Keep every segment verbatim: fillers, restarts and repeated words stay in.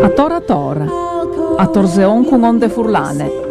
A tora tora, a torzeon con onde furlane.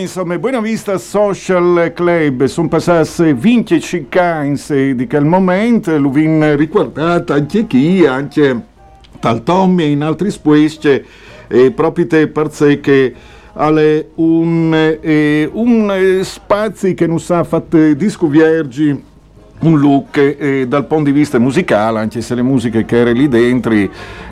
Insomma, buona vista Social Club, sono passate venticinque anni di quel momento, l'ho ricordata anche qui, anche tal Tommy e in altri spazi, e proprio te perché che alle un, eh, un spazio che non sa fatte discovergi un look eh, dal punto di vista musicale, anche se le musiche che erano lì dentro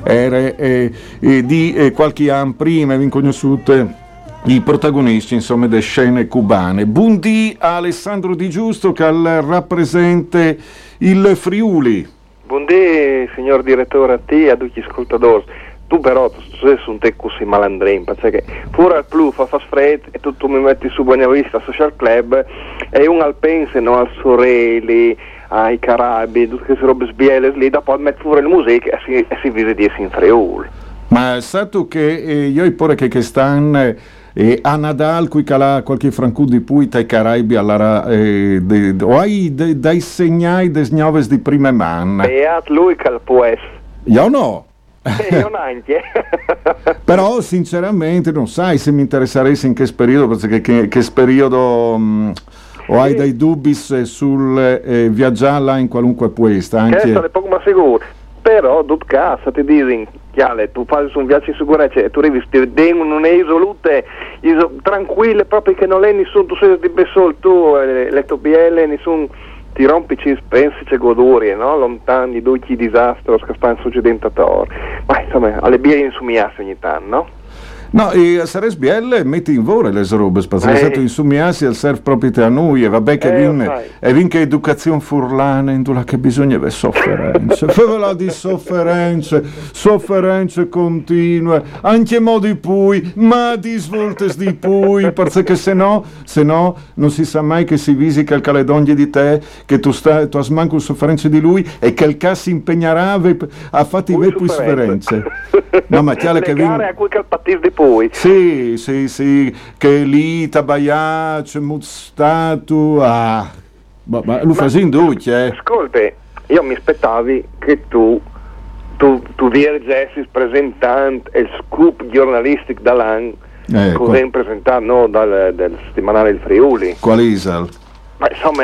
erano eh, eh, di eh, qualche anno prima, vi conosciute i protagonisti, insomma, delle scene cubane. Buondì a Alessandro Di Giusto, che rappresenta il Friuli. Buondì, signor direttore, a te e a tutti gli ascoltatori. Tu però, tu sei un te così malandrin, perché fuori al plu fa fa freddo e tu, tu mi metti su Buona Vista Social Club e un al pense, no, al sorelli, ai Carabi, tutte queste robe sbiele lì, dopo metti fuori la musica e si, e si vive di in Friuli. Ma sai tu che eh, io pure che che stanno... E a Nadal, qui calà qualche francù di pui dai Caraibi, allora, eh, de, o hai de, dai segnali des nove di prima manna. Beat lui cal pues. Io no. E io anche. Però sinceramente non sai se mi interesseresti in che periodo, perché che, che periodo... Mh, o hai dei dubbi sul eh, viaggiarla in qualunque puesta? Anche... Questo è poco ma sicuro. Però, dopo casa, ti dici... tu fai su un viaggio in sicurezza e tu rivisti non è isolute iso, tranquille proprio che non è nessuno tu sei di Bessol tu eh, le tobielle nessuno ti rompi ci spensi c'è godurie no lontani duchi disastro che stanno succedendo a Tor ma insomma alle birre insumiasse ogni tanto no? No, e a S R S B L mette in vore le robe, perché eh. è stato insummiarsi al serve proprio a noi, e vabbè che eh, vinne, e vin che educazione furlana, indula che bisogna avere sofferenze, favela di sofferenze, sofferenze continue, anche mo di pui, ma di svolte di pui, perché se no, se no, non si sa mai che si visica il Caledonje di te, che tu stai, tu asmanco sofferenze di lui, e che il cas si impegnerà a fatti ve pui sofferenze. No, ma chiaro che vin... a cui calpatis di pui. Sì, sì, sì, che lì tabaia c'è muzzato, ah, ma, ma lo fai in duce. Ascolta, io mi aspettavi che tu, tu, tu viergessi presentando il scoop giornalistico dall'an, eh, così qua... presentato no, dal, dal settimanale Il Friuli. Qualisal? Ma insomma,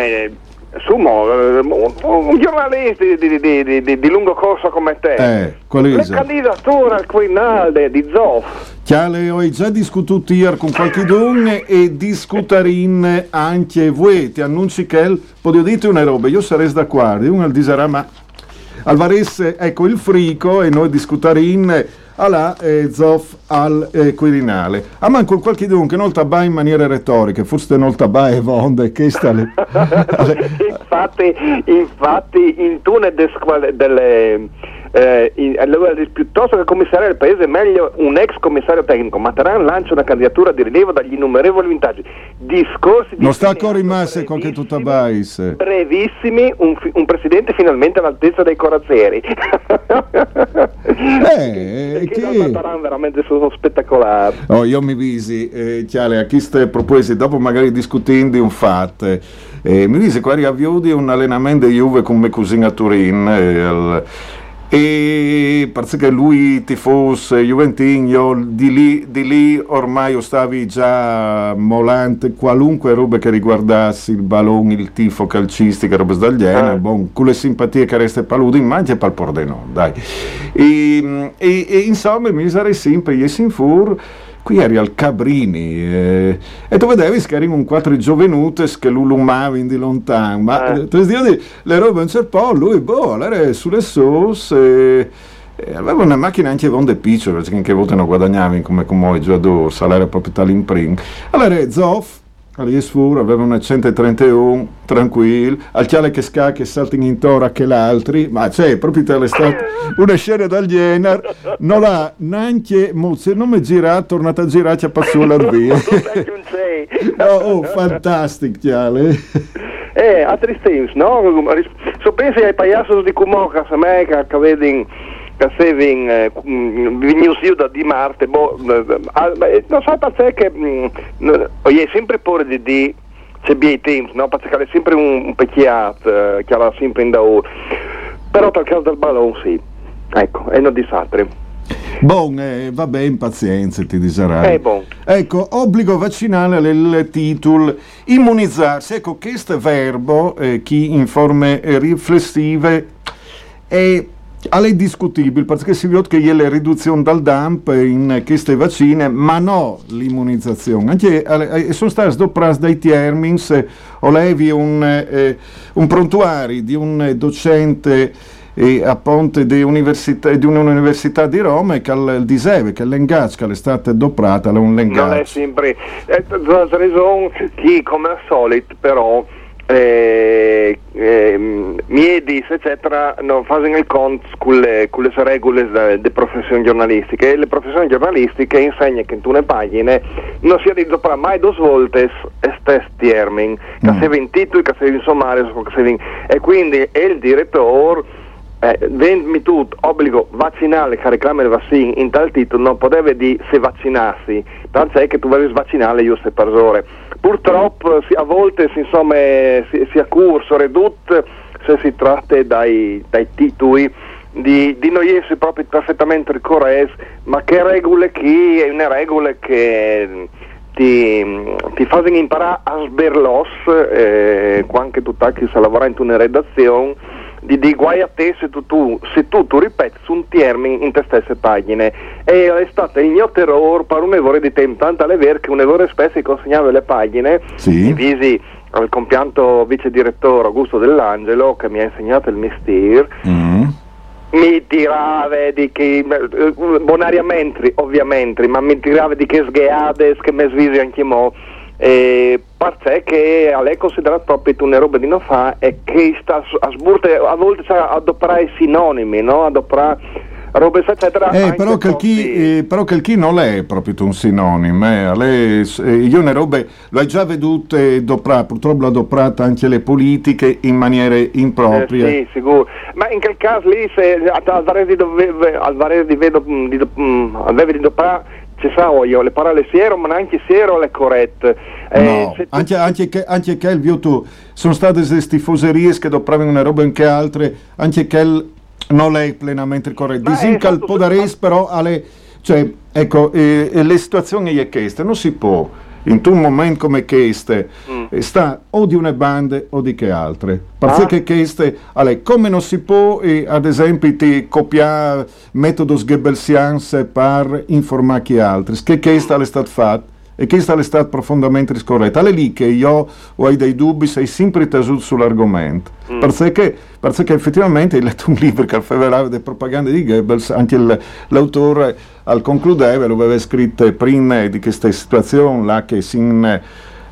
sumo, un, un giornalista di, di, di, di, di lungo corso come te, eh, la candidatura al Quirinale di Zoff. Chiale, ho già discututo ieri con qualche donne e discutarin anche voi. Ti annunci che, potevo dite una roba, io sarei da quarti, uno al disarama, Alvarez, ecco il frico e noi discutarin alla eh, Zoff al eh, Quirinale. A manco qualche don che non tabai in maniera retorica, forse non tabai e vonde che sta lì. infatti, infatti in tune desquale, delle eh, in, allora, piuttosto che commissario del paese, meglio un ex commissario tecnico. Mataran lancia una candidatura di rilievo dagli innumerevoli vantaggi. Discorsi di non sta ancora rimasto con che tu tabais. Brevissimi, un, un presidente finalmente all'altezza dei corazzieri. eh, che che... Mataran veramente sono spettacolari. Oh, io mi visi, eh, Chiale, a chi ste proposte, dopo magari discutendo di un fatto. Eh, mi visi qua riavviudi un allenamento di Juve con mia cugina a Turin. Eh, al... E perché lui tifoso Juventino, di lì, di lì ormai stavi già molante qualunque roba che riguardassi il ballone, il tifo calcistico, roba sdagliena, ah. Bon, con le simpatie che resta paludo in mangia e pal Pordenon, dai. E, e, e insomma mi sarei sempre e sinfur. Qui eri al Cabrini eh, e tu vedevi che erano un quattro giovanutes che lui lumavi di lontano, ma eh. Eh, le robe non c'è po', lui boh, allora sulle sauce eh, eh, aveva una macchina anche vonde piccolo, perché anche volte non guadagnavi come con moi giù ad orsa, allora proprio tal'imprint. Allora Zoff, all'Iesfur, aveva una centotrentuno, tranquillo, al chiale che scacca e salti in intorno a che l'altri, ma c'è proprio tale stata una scena dal Jenar, non l'ha neanche, se non mi gira, tornata a girarci a passola al via. No, oh, fantastico, chiale. Eh, a Tristims, no? So pensi ai pagliassos di Cumoca, a me, che vedi... se vin eh, di Marte boh, eh, non so perché che mh, è sempre paura di, di c'è bei teams, no? Perché è sempre un, un pecchiato eh, che ha sempre in daur però per caso del ballone sì ecco e non disastri bon eh, vabbè impazienza ti disarai eh, bon. Ecco obbligo vaccinale del titolo immunizzarsi ecco questo verbo eh, chi in forme riflessive è alle discutibili, perché si vede che c'è la riduzione dal dump in queste vaccine, ma no l'immunizzazione. Anche eh, sono stati doprati dai termini, ho levi un, eh, un prontuari di un docente eh, a Ponte di un'università di Roma che al diseve, che l'engaz che è stata doprata è un lengaz. Non è sempre, è la ragione che come al solito però Eh, eh, miedis eccetera non fanno il conto con le, con le regole delle professioni giornalistiche e le professioni giornalistiche insegnano che in tune pagine non si ridoprà mai due volte stessi termini che se in titolo che se in sommario e quindi il direttore Eh, vendmi tutto, obbligo vaccinale che reclama il vaccino in tal titolo non poteva dire se vaccinassi tanto è che tu devi svaccinare io se persone purtroppo si, a volte si, insomma si, si accurso ridotto se si tratta dai, dai titoli di, di non essere proprio perfettamente ricorresi ma che regole che è una regola che ti, ti fa imparare a sberlos eh, qua anche tu che si lavora in una redazione Di, di guai a te se tu, tu, se tu, tu ripeti su un termine in te stesse pagine e è stato il mio terror per un'evore di tempo tanto alle ver che un'evore spesso consegnava le pagine sì. Divisi al compianto vice direttore Augusto Dell'Angelo che mi ha insegnato il mestiere mm. mi tirave di che, bonariamente ovviamente, ma mi tirave di che sgheades che mi svisi anche mo, e perché che alle considerate proprio una roba di non fa e che sta a sburte a volte adoperare sinonimi, no? Adoperare robe eccetera. Eh, però che chi eh, però che chi non è proprio un sinonimo, eh. Le, eh, io ne robe l'ho già vedute doprà, purtroppo l'ho doprata anche le politiche in maniere improprie. Eh, sì, sicuro. Ma in quel caso lì se al varese di vedo di avevi di doprà ci so io, le parole si erano, ma anche si erano le corrette. Eh, no, tu... anche, anche che, anche che il vioto sono state queste stifoserie che dopravano una roba anche altre, anche che il non è pienamente corretto. Disincalpo da res però alle, cioè, ecco, eh, le situazioni è queste, non si può in un momento come queste mm. sta o di una banda o di che altre. Perché ah. queste alle, come non si può eh, ad esempio ti copiare metodo Goebbelsians per informare chi altri, che questa è stata fatta e questa è stata profondamente scorretta. È lì che io ho dei dubbi, sei sempre tesuto sull'argomento. Mm. Perché, perché effettivamente hai letto un libro che afferrava le propagande di Goebbels, anche il, l'autore al concludeva, lo aveva scritto prima di questa situazione là che si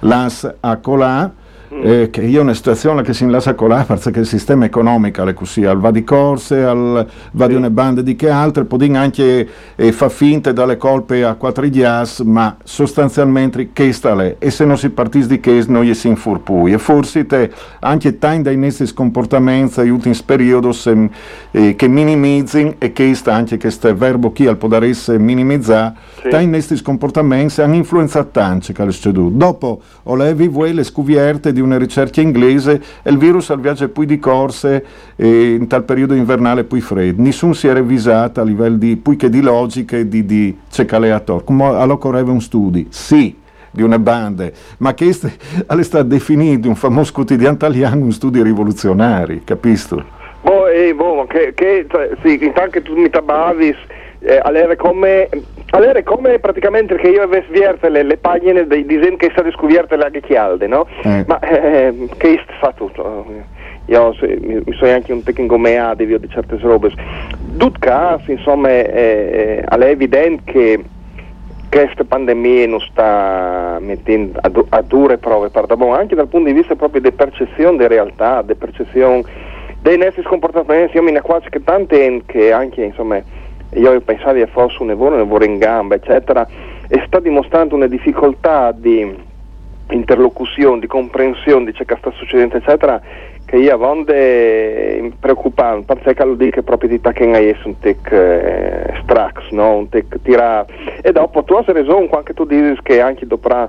las a colà, mm. eh, che io una situazione che si las a colà perché il sistema economico è così, al va di corse, al va sì. di una banda di che altre, poi anche eh, fa finte dalle colpe a quattro dias, ma sostanzialmente che sta lì, e se non si partisse di che noi si infurpui, e forse te, anche tanti dai nostri comportamenti aiutano in periodo se, eh, che minimizzano, e che sta anche questo verbo chi al podaresse minimizzare, sì. tanti nostri comportamenti hanno influenzato tanto che succeduto. Dopo olevi voi le scuvierte di una ricerca inglese, e il virus al viaggio poi di corse eh, in tal periodo invernale poi freddo, nessuno si è revisata a livello di poi che di logiche di, di cecaleator, come all'occorreva un studio, sì, di una banda, ma che è stato definito un famoso quotidiano italiano un studio rivoluzionario, capisto? Boh, eh, boh, che, che sì, intanto tu mi tabavis eh, all'era come all'era come praticamente che io avessi vierte le, le pagine dei disegni che sono scovierte le aghe chialde, no? Eh. Ma eh, che fa tutto. Io se, mi, mi sono anche un tecnico mea di, di certe robe. Dutcas, insomma, eh, eh, è evidente che questa pandemia non sta mettendo a, du- a dure prove, pardon, anche dal punto di vista proprio di percezione di realtà, di percezione dei nostri comportamenti. Io mi ne quasi che tante che anche, insomma, io pensavo che fosse un lavoro, un lavoro in gamba, eccetera, e sta dimostrando una difficoltà di interlocuzione, di comprensione di ciò che sta succedendo, eccetera, che io vonde preoccupante, perché lo dico proprio di tacchina è un tic eh, strax, no? Un tic tira, e dopo tu hai ragione quando tu dici che anche dopo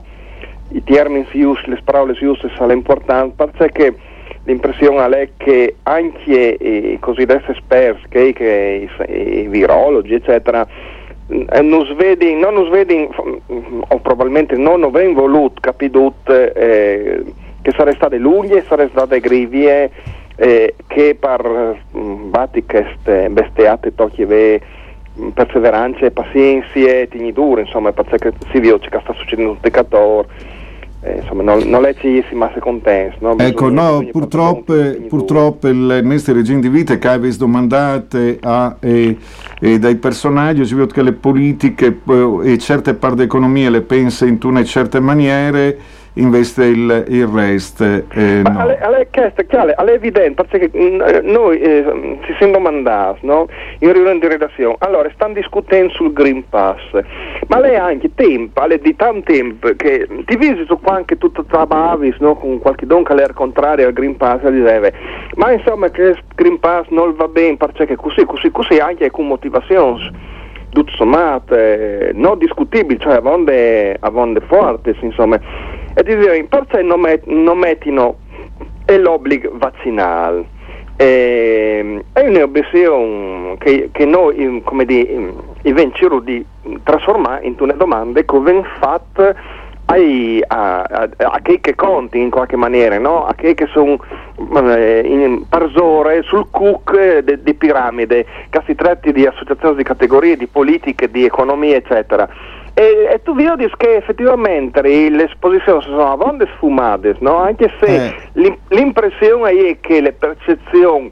i termini si usano, le parole si usano, sono importanti, perché l'impressione è che anche i cosiddetti esperti, che, che i, i virologi, eccetera, non svedi, non svedi, o probabilmente non avrei voluto, capito, eh, che sarebbero state lunghe, sarebbero state grivie, eh, che per batti queste bestiate tocchieve perseveranze, pazienze, tignidure, insomma, perché si vede che sta succedendo un decatore, eh, insomma, non, non è cissima se contento. No? Ecco, no, purtroppo, purtroppo il nostro regime di vita che aveva domandate a, eh, eh, dai personaggi, si vede che le politiche eh, e certe parti d'economia le pensa in una certe maniere, investe il, il resto eh, ma no. alle, alle, queste, chiale, alle evidente perché mh, noi eh, ci siamo domandati, no? In riunione di redazione allora stanno discutendo sul Green Pass, ma lei ha anche tempo di tanto tempo che ti visito qua anche tutto trabavis, no? Con qualche don che era contrario al Green Pass e diceva ma insomma che Green Pass non va bene perché così così così anche con motivazioni tutto sommato eh, non discutibili, cioè avonde avonde forti insomma, e dicevo in parte non, met, non mettono l'obbligo vaccinale, e, è un'obiettivo che, che noi come di venciamo di trasformare in una domanda che viene fatta ai, a, a, a chi che conti in qualche maniera, no? A chi che sono eh, in parzore sul cook di, di piramide, che si tratti di associazioni di categorie, di politiche, di economia, eccetera. E, e tu vedi che effettivamente le esposizioni sono avonde sfumate, no? Anche se eh. l'impressione è che le percezioni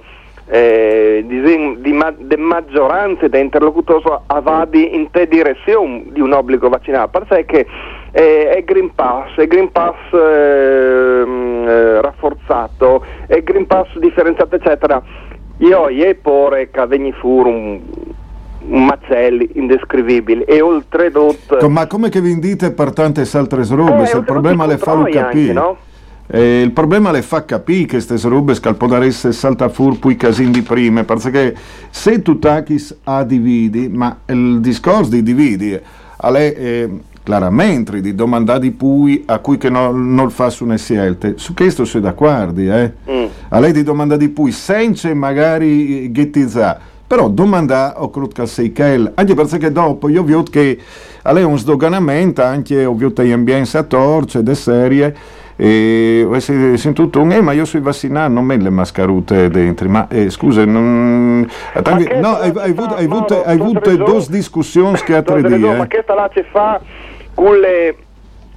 eh, di, di, ma, di maggioranza di interlocutori avadi in te direzione di un obbligo vaccinale, perché che è, è Green Pass, è Green Pass eh, rafforzato, è Green Pass differenziato eccetera. Io e porre cavegni furum un macello indescrivibile e oltretutto ma come che vi indite per tante altre robe eh, se il problema le fa capire, no? Eh, il problema le fa capire che queste robe scalpodaresse salta furpu i casini di prime, perché se tu tachis a dividi, ma il discorso di dividi alle eh, chiaramente di domandare pui a cui che non, non fa su scelte, su questo sei d'accordo, eh? Mm. A lei di domandare pui senza magari ghettizza, però domanda o crud casseichel, anche perché dopo io vedo che a lei un sdoganamento anche ho visto gli ambienti a torce de serie e ho sentito un eh ma io sui vaccinati non me le mascarute dentro, ma eh, scusa non tanti, ma no hai avuto hai avuto hai avuto due discussioni che a tre di eh. Ma che sta là ci fa con le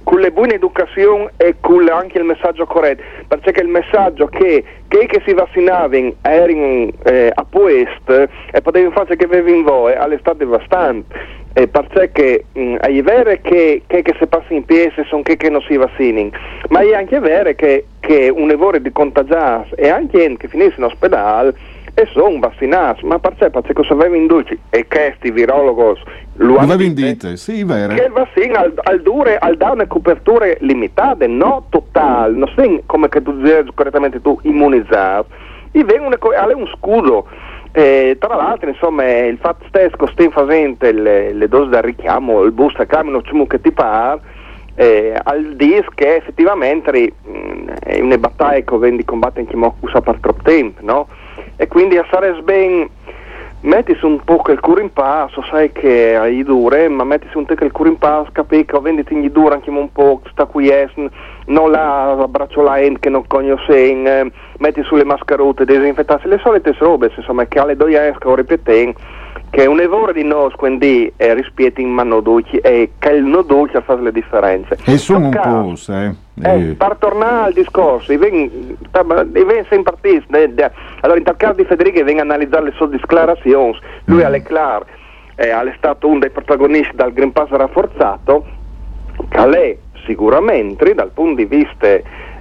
con le buone educazioni e con anche il messaggio corretto, perché il messaggio che che, che si vaccinavano erano eh, a poest e potevano fare che avevi in voi all'estate devastante, eh, perché mh, è vero che che, che si passa in piese sono che che non si vaccinano, ma è anche vero che che un errore di contagiarsi e anche che finisce in ospedale e sono vaccinati, ma perché perché cosa avevi induci e che sti virologos lo hanno detto sì, vero, che il vaccino al, al dure al dà una copertura limitata, no totale, non sei come che tu dici correttamente tu immunizzato e vengono alle un scudo eh, tra l'altro insomma il fatto stesso che stiamo facendo le, le dosi da richiamo il bus a cammino c'è che ti par eh, al dis che effettivamente mh, è una battaglia che viene di combattere che mo usa per troppo tempo, no? E quindi a sarebbe ben metti su un po' che il curo in passo, sai che hai dure, ma metti su un te che il curo in passo, capi che venditi gli dura anche un po', sta qui es, non la abbraccio la end che non conosce, metti sulle mascherute, disinfettarsi le solite robe, insomma che alle due esca o ripeten, che un evore di nos quindi eh, rispieti in mano duci e che il no duci a fare le differenze. E sono Tocca, un po' sai. Eh, eh. Per tornare al discorso, i ven sempre partiti, allora in tal caso di Federica venga a analizzare le sue dichiarazioni, lui alle clar, eh, è stato uno dei protagonisti del Green Pass rafforzato, che lei sicuramente dal punto di vista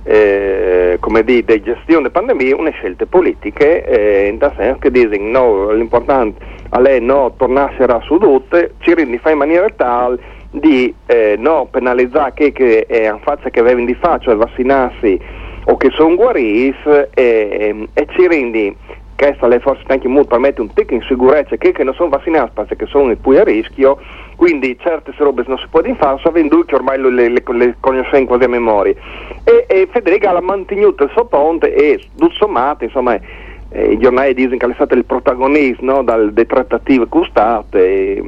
eh, come di, di gestione della pandemia, una scelte politiche, eh, in tal senso che dicono no, l'importante a lei no tornasse a su tutte, ci rindi fa in maniera tale di eh, no penalizzare che che è una faccia che avevano di faccia al vaccinarsi o che sono guariti e, e, e ci rendi che sta le forze anche molto permette un tic in sicurezza che che non sono vaccinati perché sono poi a rischio, quindi certe robe non si può fare, sapendo che ormai le, le, le conosciamo quasi a memoria e, e Federica l'ha mantenuto il suo ponte e tutto sommato insomma eh, i giornali dicono che è stato il protagonista, no, dal trattative costate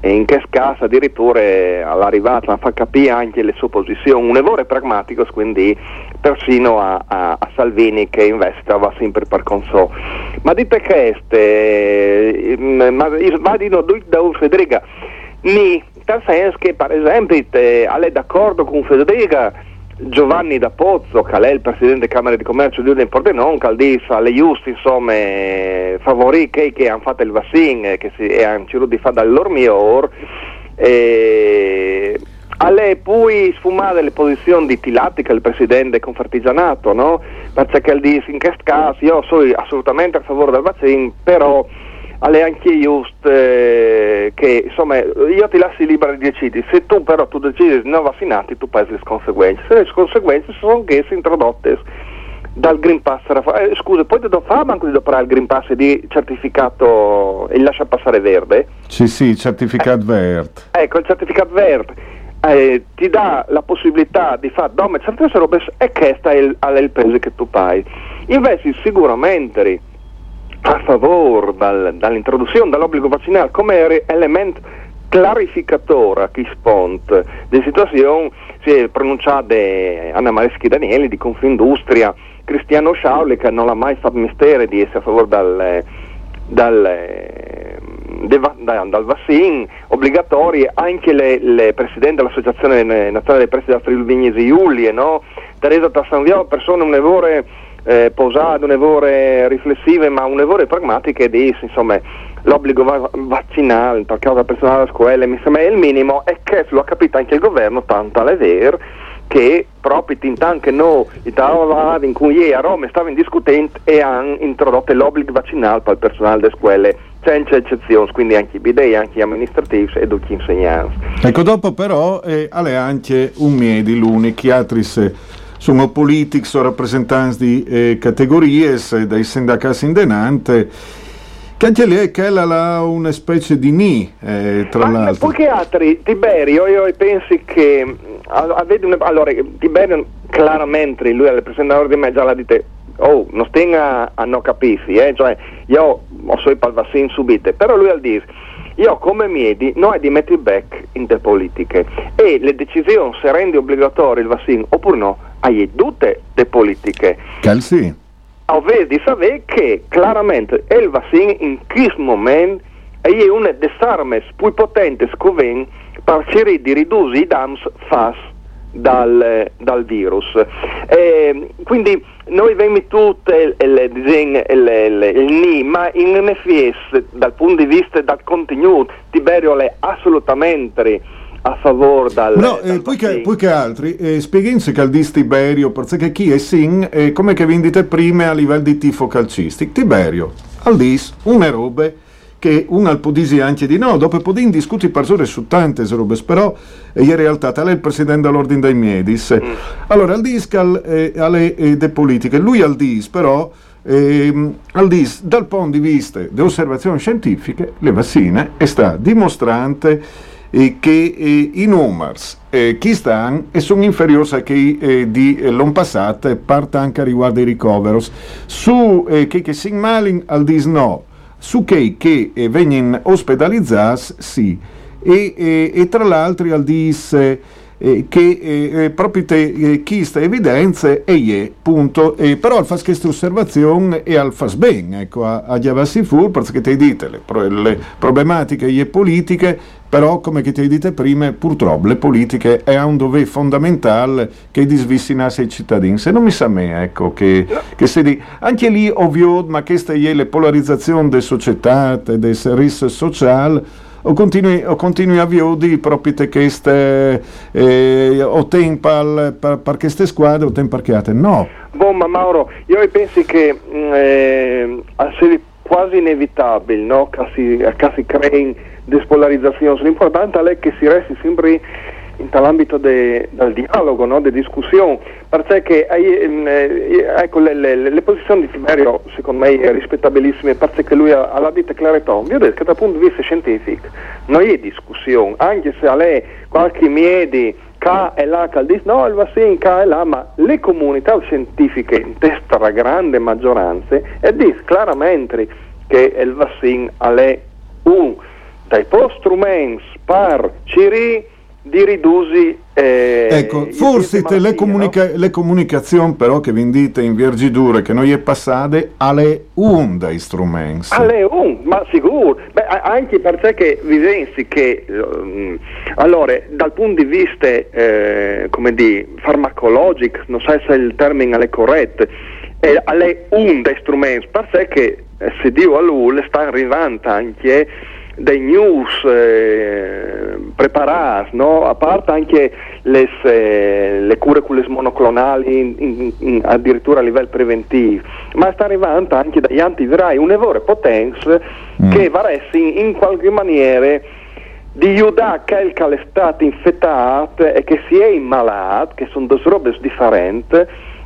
e in che scassa addirittura all'arrivata fa capire anche le sue posizioni, un errore pragmatico quindi persino a, a, a Salvini che investava sempre per consò, ma dite che este ma vadino da Federica ni tal senso che per esempio te alle d'accordo con Federica Giovanni da Pozzo che è il presidente Camera di Commercio di Udine Pordenone che dice alle giusti insomma favorì che, che hanno fatto il vaccino che si è un ciro di fa dall'ormior e alle poi sfumare le posizioni di Tilatti che è il presidente Confartigianato, no? Perché dice in questo caso io sono assolutamente a favore del vaccino però alle anche giusto eh, che insomma io ti lascio libero di decidere, se tu però tu decidi di non vaccinarti tu paghi le conseguenze, se le conseguenze sono che si introdotte dal Green Pass eh, scusa poi ti do fare ma anche ti do parlare il Green Pass di certificato e lascia passare verde sì sì certificato eh, verde ecco il certificato verde eh, ti dà la possibilità di fare dome certe robe e che sta il, il peso che tu paghi invece sicuramente a favore dal, dall'introduzione dall'obbligo vaccinale come elemento clarificatore che sponte di situazione si è pronunciata Anna Mareschi Danieli di Confindustria, Cristiano Sciaulli che non l'ha mai fatto mistero di essere a favore dal dal, dal, dal, dal vaccino obbligatorio, anche le, le presidente dell'Associazione Nazionale dei Presidi del Friuli Verzegnis, no? Teresa Tassanvio, persona un errore eh, posate un'evore riflessive, ma un'evore pragmatiche di, insomma, l'obbligo va- vaccinale per causa personale a scuola, mi sembra il minimo, e che lo ha capito anche il governo, tanto è vero che proprio in tanche noi Italia in cui ieri a Roma stavano discutendo e hanno introdotto l'obbligo vaccinale per il personale delle scuole senza eccezioni, quindi anche i bidei, anche gli amministrativi e tutti gli insegnanti. Ecco, dopo però eh, alle anche un miedi l'uni che altri se sono politici o rappresentanti di eh, categorie se dai sindacati in denante, che anche lei che è una specie di ni eh, tra ma l'altro. Ma poi che altri, Tiberio, io penso che allora Tiberio chiaramente lui è il presentatore di me già la dite oh non stinga a non capirsi eh? Cioè io ho sui palvassin subite, però lui al dire io come miedi non è di mettere back in te politiche e le decisioni se rende obbligatorio il vaccino oppure no hai tutte le politiche calci. Ovvero di sapere che chiaramente il vaccino in questo momento è una delle armi più potenti che per cercare di ridurre i danni fatti dal, dal virus. E quindi noi vediamo tutte le disegne, il ni, ma in N F S dal punto di vista del contenuto Tiberio è assolutamente a favore dal no dal eh, poi, che, poi che altri eh, spieghiamoci caldis Tiberio perché chi è sin eh, come che vendite prime a livello di tifo calcistico Tiberio aldis una robe che un alpodisi anche di no dopo podin discuti per ore su tante robe però eh, in realtà tale è il presidente dell'ordine dei Miedis mm. allora aldis cal, eh, alle eh, de politiche lui aldis però Eh, Aldis, dal punto di vista delle osservazioni scientifiche, le vaccine è sta dimostrante eh, che eh, i numeri eh, che stanno e sono inferiori a chi eh, di eh, l'anno passato, parte anche riguardo ai ricoveri. Su eh, che, che si malin Aldis no, su che, che eh, vengono ospedalizzati sì, e, eh, e tra l'altro Aldis. Eh, Eh, che eh, proprio te eh, chi sta evidenze e ye, punto eh, però al fas questa osservazione e al fas ben ecco a, a Giavassi Fur perché te dite le, pro, le problematiche e politiche però come che te dite prima purtroppo le politiche è un dovere fondamentale che disvissinasse i cittadini se non mi sa me ecco che, no. Che se di, anche lì ovvio ma questa è le polarizzazioni delle società dei servizi sociali o continui, o continui a viodi proprio te queste eh, o tempo per, per queste squadre o tempo parchiate no boh ma Mauro io penso che eh, è quasi inevitabile no che si, si crei despolarizzazione l'importante è che si resti sempre in tall'ambito del dialogo no de discussione perché eh, ecco le, le, le posizioni di Tiberio secondo me è rispettabilissime perché lui ha la dita claretta io detto che dal punto di vista scientifico non è discussione anche se a lei qualche miedi ca e là che dice no il vaccino ca e là ma le comunità scientifiche in testa la grande maggioranza e dice chiaramente che il vaccino è un dei strumenti per ciri di ridusi eh, ecco forse te le, comunica- le comunicazioni però che vendite in vergidure che noi è passate alle un dai strumenti alle un ma sicuro beh, anche perché vi pensi che um, allora dal punto di vista eh, come di farmacologico non so se il termine è corretto eh, alle un dai strumenti perché eh, se dio a lui sta arrivando anche dei news eh, preparati, no? A parte anche les, eh, le cure con le monoclonali in, in, in, addirittura a livello preventivo, ma sta arrivando anche dagli antivirai un evore potenza mm. che varessi in qualche maniera di aiutare quel che è stato infettato e che si è malato, che sono due robe differenti,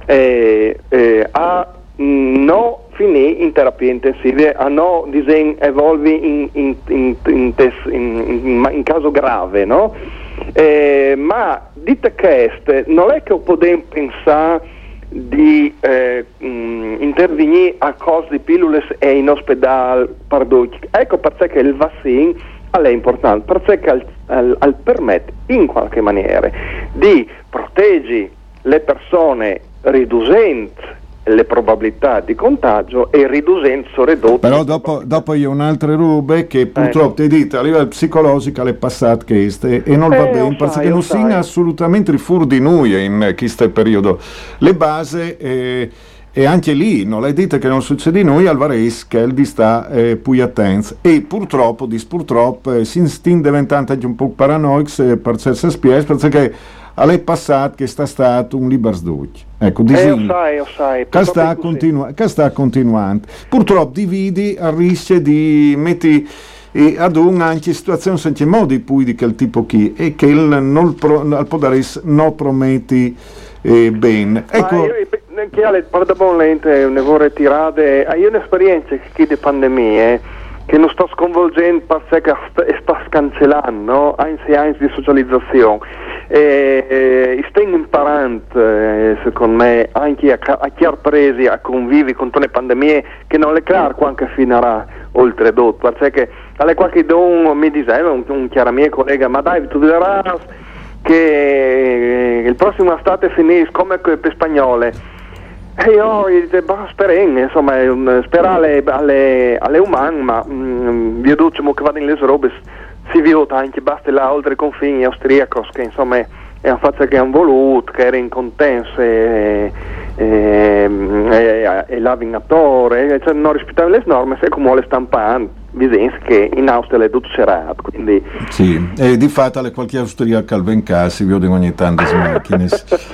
eh, eh, a non finì in terapia intensiva a no disegn evolvi in, in, in, in, tes, in, in, in caso grave no eh, ma dite che est, non è che possiamo pensare di eh, mh, intervenire a causa di pillole e in ospedale parducchi ecco perché il vaccino è importante perché al, al, al permette in qualche maniera di proteggere le persone riducendo le probabilità di contagio e riducenzo ridotto però dopo dopo io un'altra robe che purtroppo eh. ti dite a livello psicologico le passate che este, e non eh, va bene perché non si assolutamente fuori di noi in questo periodo le base eh, e anche lì non le dite che non succede noi al Varese che il di sta eh, pugliatenz, e purtroppo dis purtroppo eh, si stanno diventando anche un po' paranoics eh, per certe spies, perché alle passate che sta stato un libersduc. Ecco, di eh, sai, sai, che sta continua, che sta continuando. Purtroppo dividi a rischio di metti e ad un anche situazione senza modi poi di quel tipo chi e che il al podaris non prometti eh, bene. Ecco, anche alle pardabolente ne vorrei tirare, hai un'esperienza che di pandemie che non sta sconvolgendo per sé che sta scancellando anzi anzi di socializzazione e, e sto imparando secondo me anche a, a chi ha presi a convivi con le pandemie che non le chiaro quanto finirà oltre dopo, perché alle qualche don mi diceva un, un chiaro mio collega ma dai tu vedrai che il prossimo estate finisce come per spagnole. E io dicevo, speriamo, insomma, sperare alle, alle umane, ma mh, vi diciamo che vanno in les robes, si vota anche, basta là oltre i confini austriaci, che insomma è una faccia che hanno voluto, che era in contenso e, e, e, e l'avinatore, cioè non rispettava le norme, se come le stampanti. Bisogna che in Austria le tutto c'era, quindi sì, e di fatto le qualche austriaca al vencà si vede ogni tanto le macchine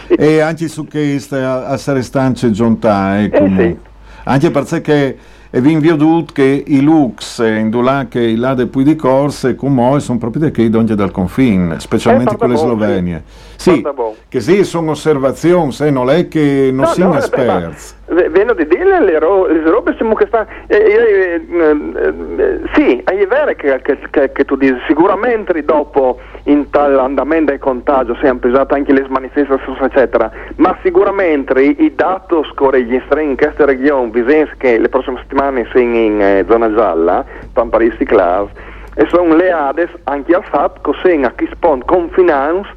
e anche su che sta a stare stanze giunta eh, sì. Anche perché e vi invio tutto che i lux indulà che i là poi di corse come sono proprio che i donge dal confine specialmente eh, con le bon, Slovenie sì, sì bon. Che sì sono osservazioni se non è che non no, siano no, esperti vengo di dire le, ro- le robe siamo che sta eh, eh, eh, eh, sì è vero che, che, che, che tu dici sicuramente dopo in tal andamento del contagio si hanno pesato anche le manifestazioni eccetera ma sicuramente i dati scorregistrati in questa regione bisogna che le prossime settimane in, in eh, zona gialla, Pamparisti Class, e sono le Ades anche al fatto che se a chi spon confinanza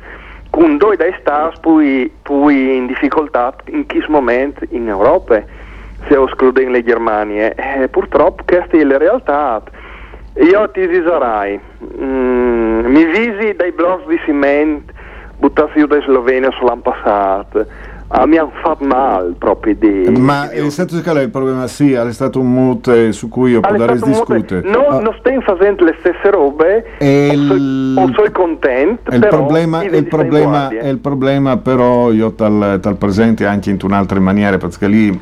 con due dei stars poi, poi in difficoltà in questo momento in Europa, se escludendo le Germanie. Eh, purtroppo questa è la realtà. Io ti disarai, mm, mi visi dai blocchi di cemento buttati giù dai sloveni sull'anno passato. Ah, mi hanno fatto male proprio di... Ma è stato il problema? Sì, è stato un mute su cui io potrei discutere. No, ah. Non stiamo facendo le stesse robe, il... o sono contento, il problema, il problema, è il problema però io tal, tal presente anche in un'altra maniera, perché lì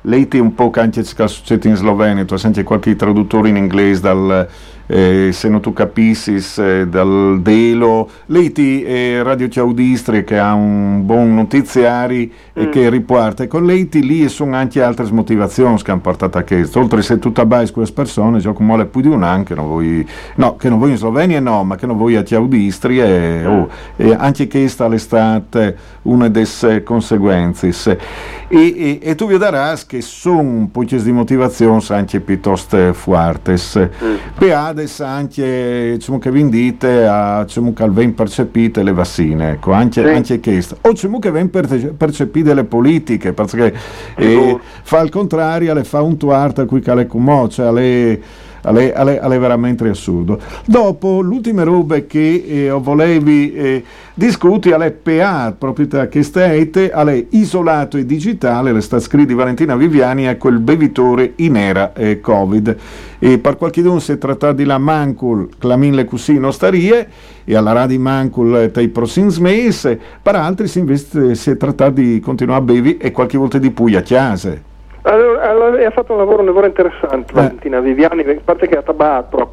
lei ti un po' anche succede in Slovenia, tu hai sentito qualche traduttore in inglese dal... Eh, se non tu capissi eh, dal Delo lei ti eh, Radio Ciaudistrie che ha un buon notiziari mm. e che riporta con lei ti lì e sono anche altre motivazioni che hanno portato a questo oltre se tu tabai queste persone gioco male più di un anno che non vuoi no che non vuoi in Slovenia no ma che non vuoi a Ciaudistrie mm. oh, e anche questa all'estate una delle conseguenze e, e, e tu vi darai che sono un po' di motivazioni anche piuttosto fuertes mm. per adesso anche diciamo che vendite a diciamo che ben percepite le vaccine ecco anche sì. Anche questo o diciamo che ben percepite le politiche perché eh, fa il contrario le fa un tuarta a cui cale cumò cioè le Ale, ale, ale veramente assurdo. Dopo l'ultima roba che eh, volevi eh, discuti alle P A proprietà che state alle isolato e digitale le sta scritto di Valentina Viviani a quel bevitore in era eh, Covid e per qualche dun si tratta di la mancul clamin le cusino starie e alla radi mancul tai prossimi mesi per altri si investe si tratta di continuare a bevi e qualche volta di puglia chiase. Allora, ha fatto un lavoro, un lavoro interessante Valentina Viviani, a parte che ha tabato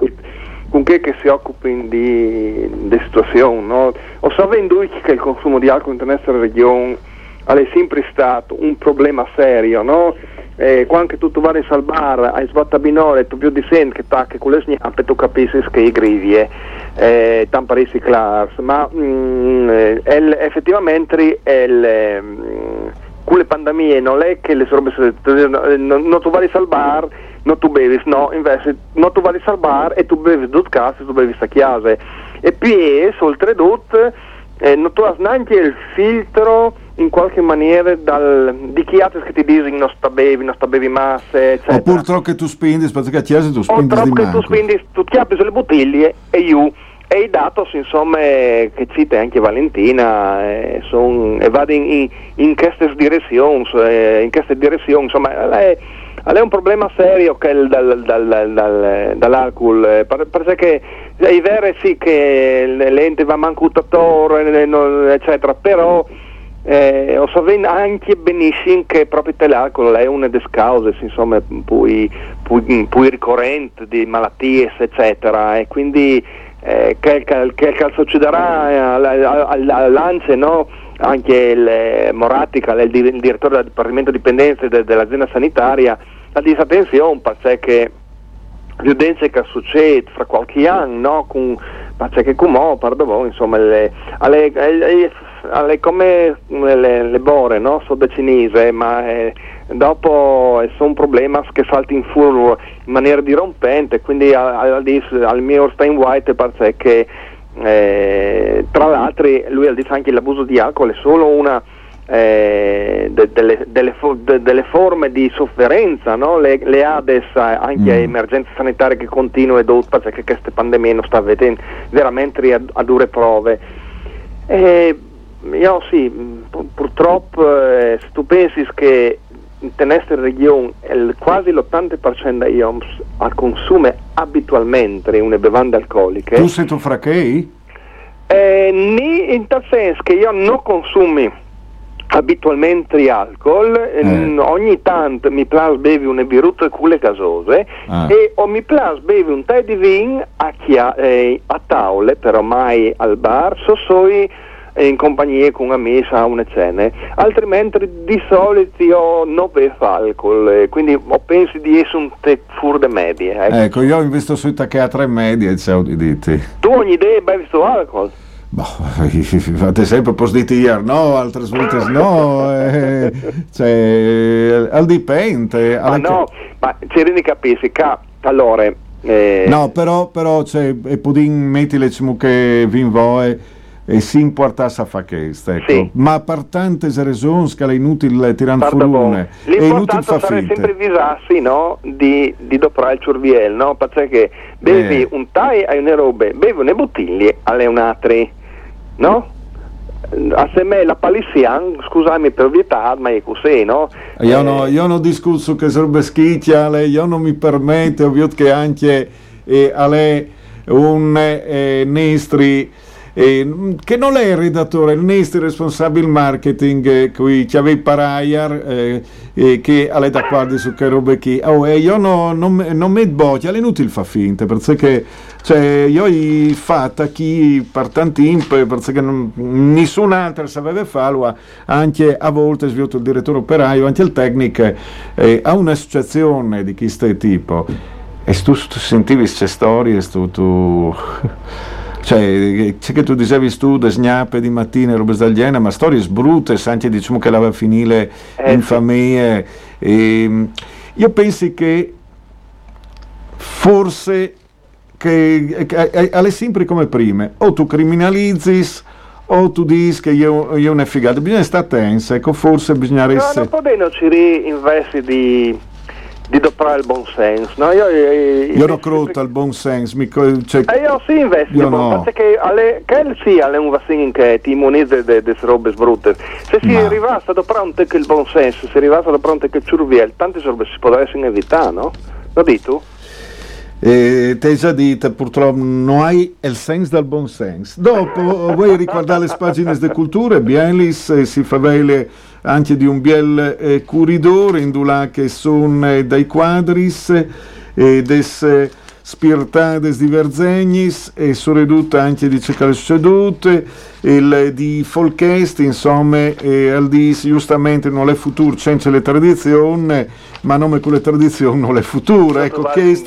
con che, che si occupi di, di situazione, no? Ho sapendo che il consumo di alcol in questa regione è sempre stato un problema serio, no? Eh, quando tu vai a salvare, hai sbatta binore, tu più di senti che tacchi con le sniappe, tu capisci che i griglie, eh, tamparisi clars, ma mm, el, effettivamente è con le pandemie non è che le robe non tu vai a salvare non tu bevi no invece non tu vai a salvare e tu bevi tutto caso tu bevi sta chiave e poi oltretutto eh, non tu hai neanche il filtro in qualche maniera dal di chi altri che ti dicono non sta bevi non sta bevi masse eccetera. O purtroppo che tu spendi perché a chiesa tu spendi di manco o troppo che tu spendi tu chiappi sulle bottiglie e io E i dati, insomma, che cita anche Valentina, eh, son, e vado in, in, in queste direzioni, eh, in queste direzioni, insomma, è, è un problema serio che il, dal, dal, dal, dal, dall'alcol, eh, perché è vero sì che l'ente va mancutatore, eccetera, però eh, ho saputo anche benissimo che proprio l'alcol è una delle cause, insomma, più, più, più ricorrente di malattie, eccetera, e quindi Eh, che, che, che calcio ci darà all'Ance, no? Anche il Moratti, il, il direttore del Dipartimento Dipendenze de, dell'azienda sanitaria, la disattenzione perché l'udienza che succede fra qualche anno, no? Con, perché come, pardon, insomma, le, alle, alle, alle come le, le bore, no? Sono cinese, ma eh, dopo è un problema che salta in furlo in maniera dirompente, quindi al, al, al mio Stein White perché che eh, tra l'altro lui ha detto anche l'abuso di alcol è solo una eh, de, delle, delle, fo, de, delle forme di sofferenza, no? le, le A D E S anche mm. emergenze sanitarie che continua e dopo perché queste pandemie non sta vedendo veramente a, a dure prove e, io sì purtroppo eh, se tu pensi che in questa regione quasi l'ottanta per cento dei I O M S consume abitualmente una bevanda alcolica. Tu sei tu fra che? Eh, ni in tal senso che io non consumi abitualmente alcol, eh. ogni tanto mi piace bevi una birretta culle gasose ah. e o mi piace bevi un tè di vin a, chia, eh, a tavole, però mai al bar, so soi in compagnia con amici a una cena, altrimenti di solito io non bevo alcol, quindi ho penso di essere un te fur de medie. Ecco. ecco, io ho investito sui tacchiatre medie, ciao diti. Tu ogni idea bevi sto alcol? Boh, fate sempre posso dite ieri no, altre volte no, eh, cioè, al dipende. Ma no, che... ma ci rendi capisci, ca, allora... Eh... No, però, però, cioè, e pudin metti le cimuche vinvoe e si importasse a fare questo, ecco. Sì. Ma per tante ragioni che è inutile tirare fuori, è inutile fare finta. Sempre visassi, no? Di, di doprare il cervello, no? Perché bevi eh. un tai a una roba, bevi una bottiglia alle un'altra, no? A se me la palissian, scusami per vietà, ma è così, no? Io eh. non io no discusso che sarebbe schicchiale, io non mi permetto, ovviamente che anche eh, alle un eh, nestri Eh, che non è il redattore, il Nesti responsabile marketing eh, qui ci avevi paraiar eh, eh, che alle da guardi su che robe chi oh, eh, io no, non, non mi boccia l'inutile fa finta perché cioè, io ho fatto chi per tanti imp perché non, nessun'altra sapeva farlo anche a volte sviluppo il direttore operaio anche il tecnico eh, a un'associazione di chi stai tipo e tu, tu sentivi queste storie tu, tu... Cioè, c'è che tu dicevi tu, de snappe di mattina e robe del genere, ma storie sbrute, anche diciamo che l'aveva finire infamie. E io penso che forse che, che alle sempre come prime, o tu criminalizzi o tu dici che io, io ne figata, bisogna stare tenso, ecco, forse bisognerebbe... No, non può bene ci reinvesti di... di doprare il buon senso, no? Io, io, io, io non croto al buon senso, mi co- cioè, eh, io sì investo, io no. Perché alle, che il sì alle un vaccino che ti immunizza de, de robe sbrutte. Se si Ma... arrivasse a doprare un tecco il buon senso, se si arrivasse a doprare un tecco il ciurviel, tante robe si potrebbero evitare, no? Lo dici tu? Eh, te già dite purtroppo non hai il senso del buon senso. Dopo vuoi ricordare le pagine di cultura, Bielis eh, si fa vele anche di un biel eh, curidore indulà che son eh, dai quadris eh, des eh, spirtades di Verzegnis e eh, sorreduta anche di Cecale Succedute eh, di Folchesti insomma eh, al di giustamente non le future c'è le tradizioni ma non con le tradizioni non le future ecco che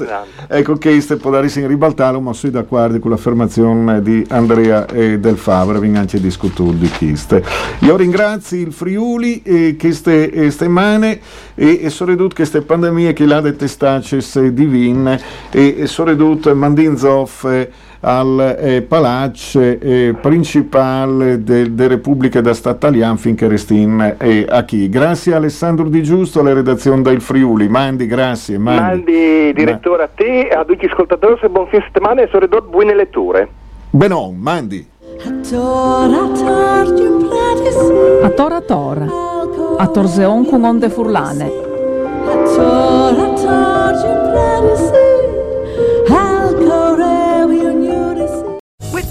ecco che può dare in ribaltare ma sui d'accordo con l'affermazione di Andrea eh, Del Favre anche discutur di chiste io ringrazio il Friuli eh, che ste eh, stemane e, e sorredut che ste pandemie che l'ha detestaces eh, di vin e, e sorredut mandinzoff eh, al eh, palazzo eh, principale della de Repubblica da Statalian finché restin eh, a chi. Grazie Alessandro Di Giusto alla redazione del Friuli. Mandi, grazie. Mandi, mandi direttore Ma... a te, a tutti gli ascoltatori, buon fine settimana e soprattutto buone letture. Benon, mandi. A tora tora, a torseon con onde furlane. A tora tora. With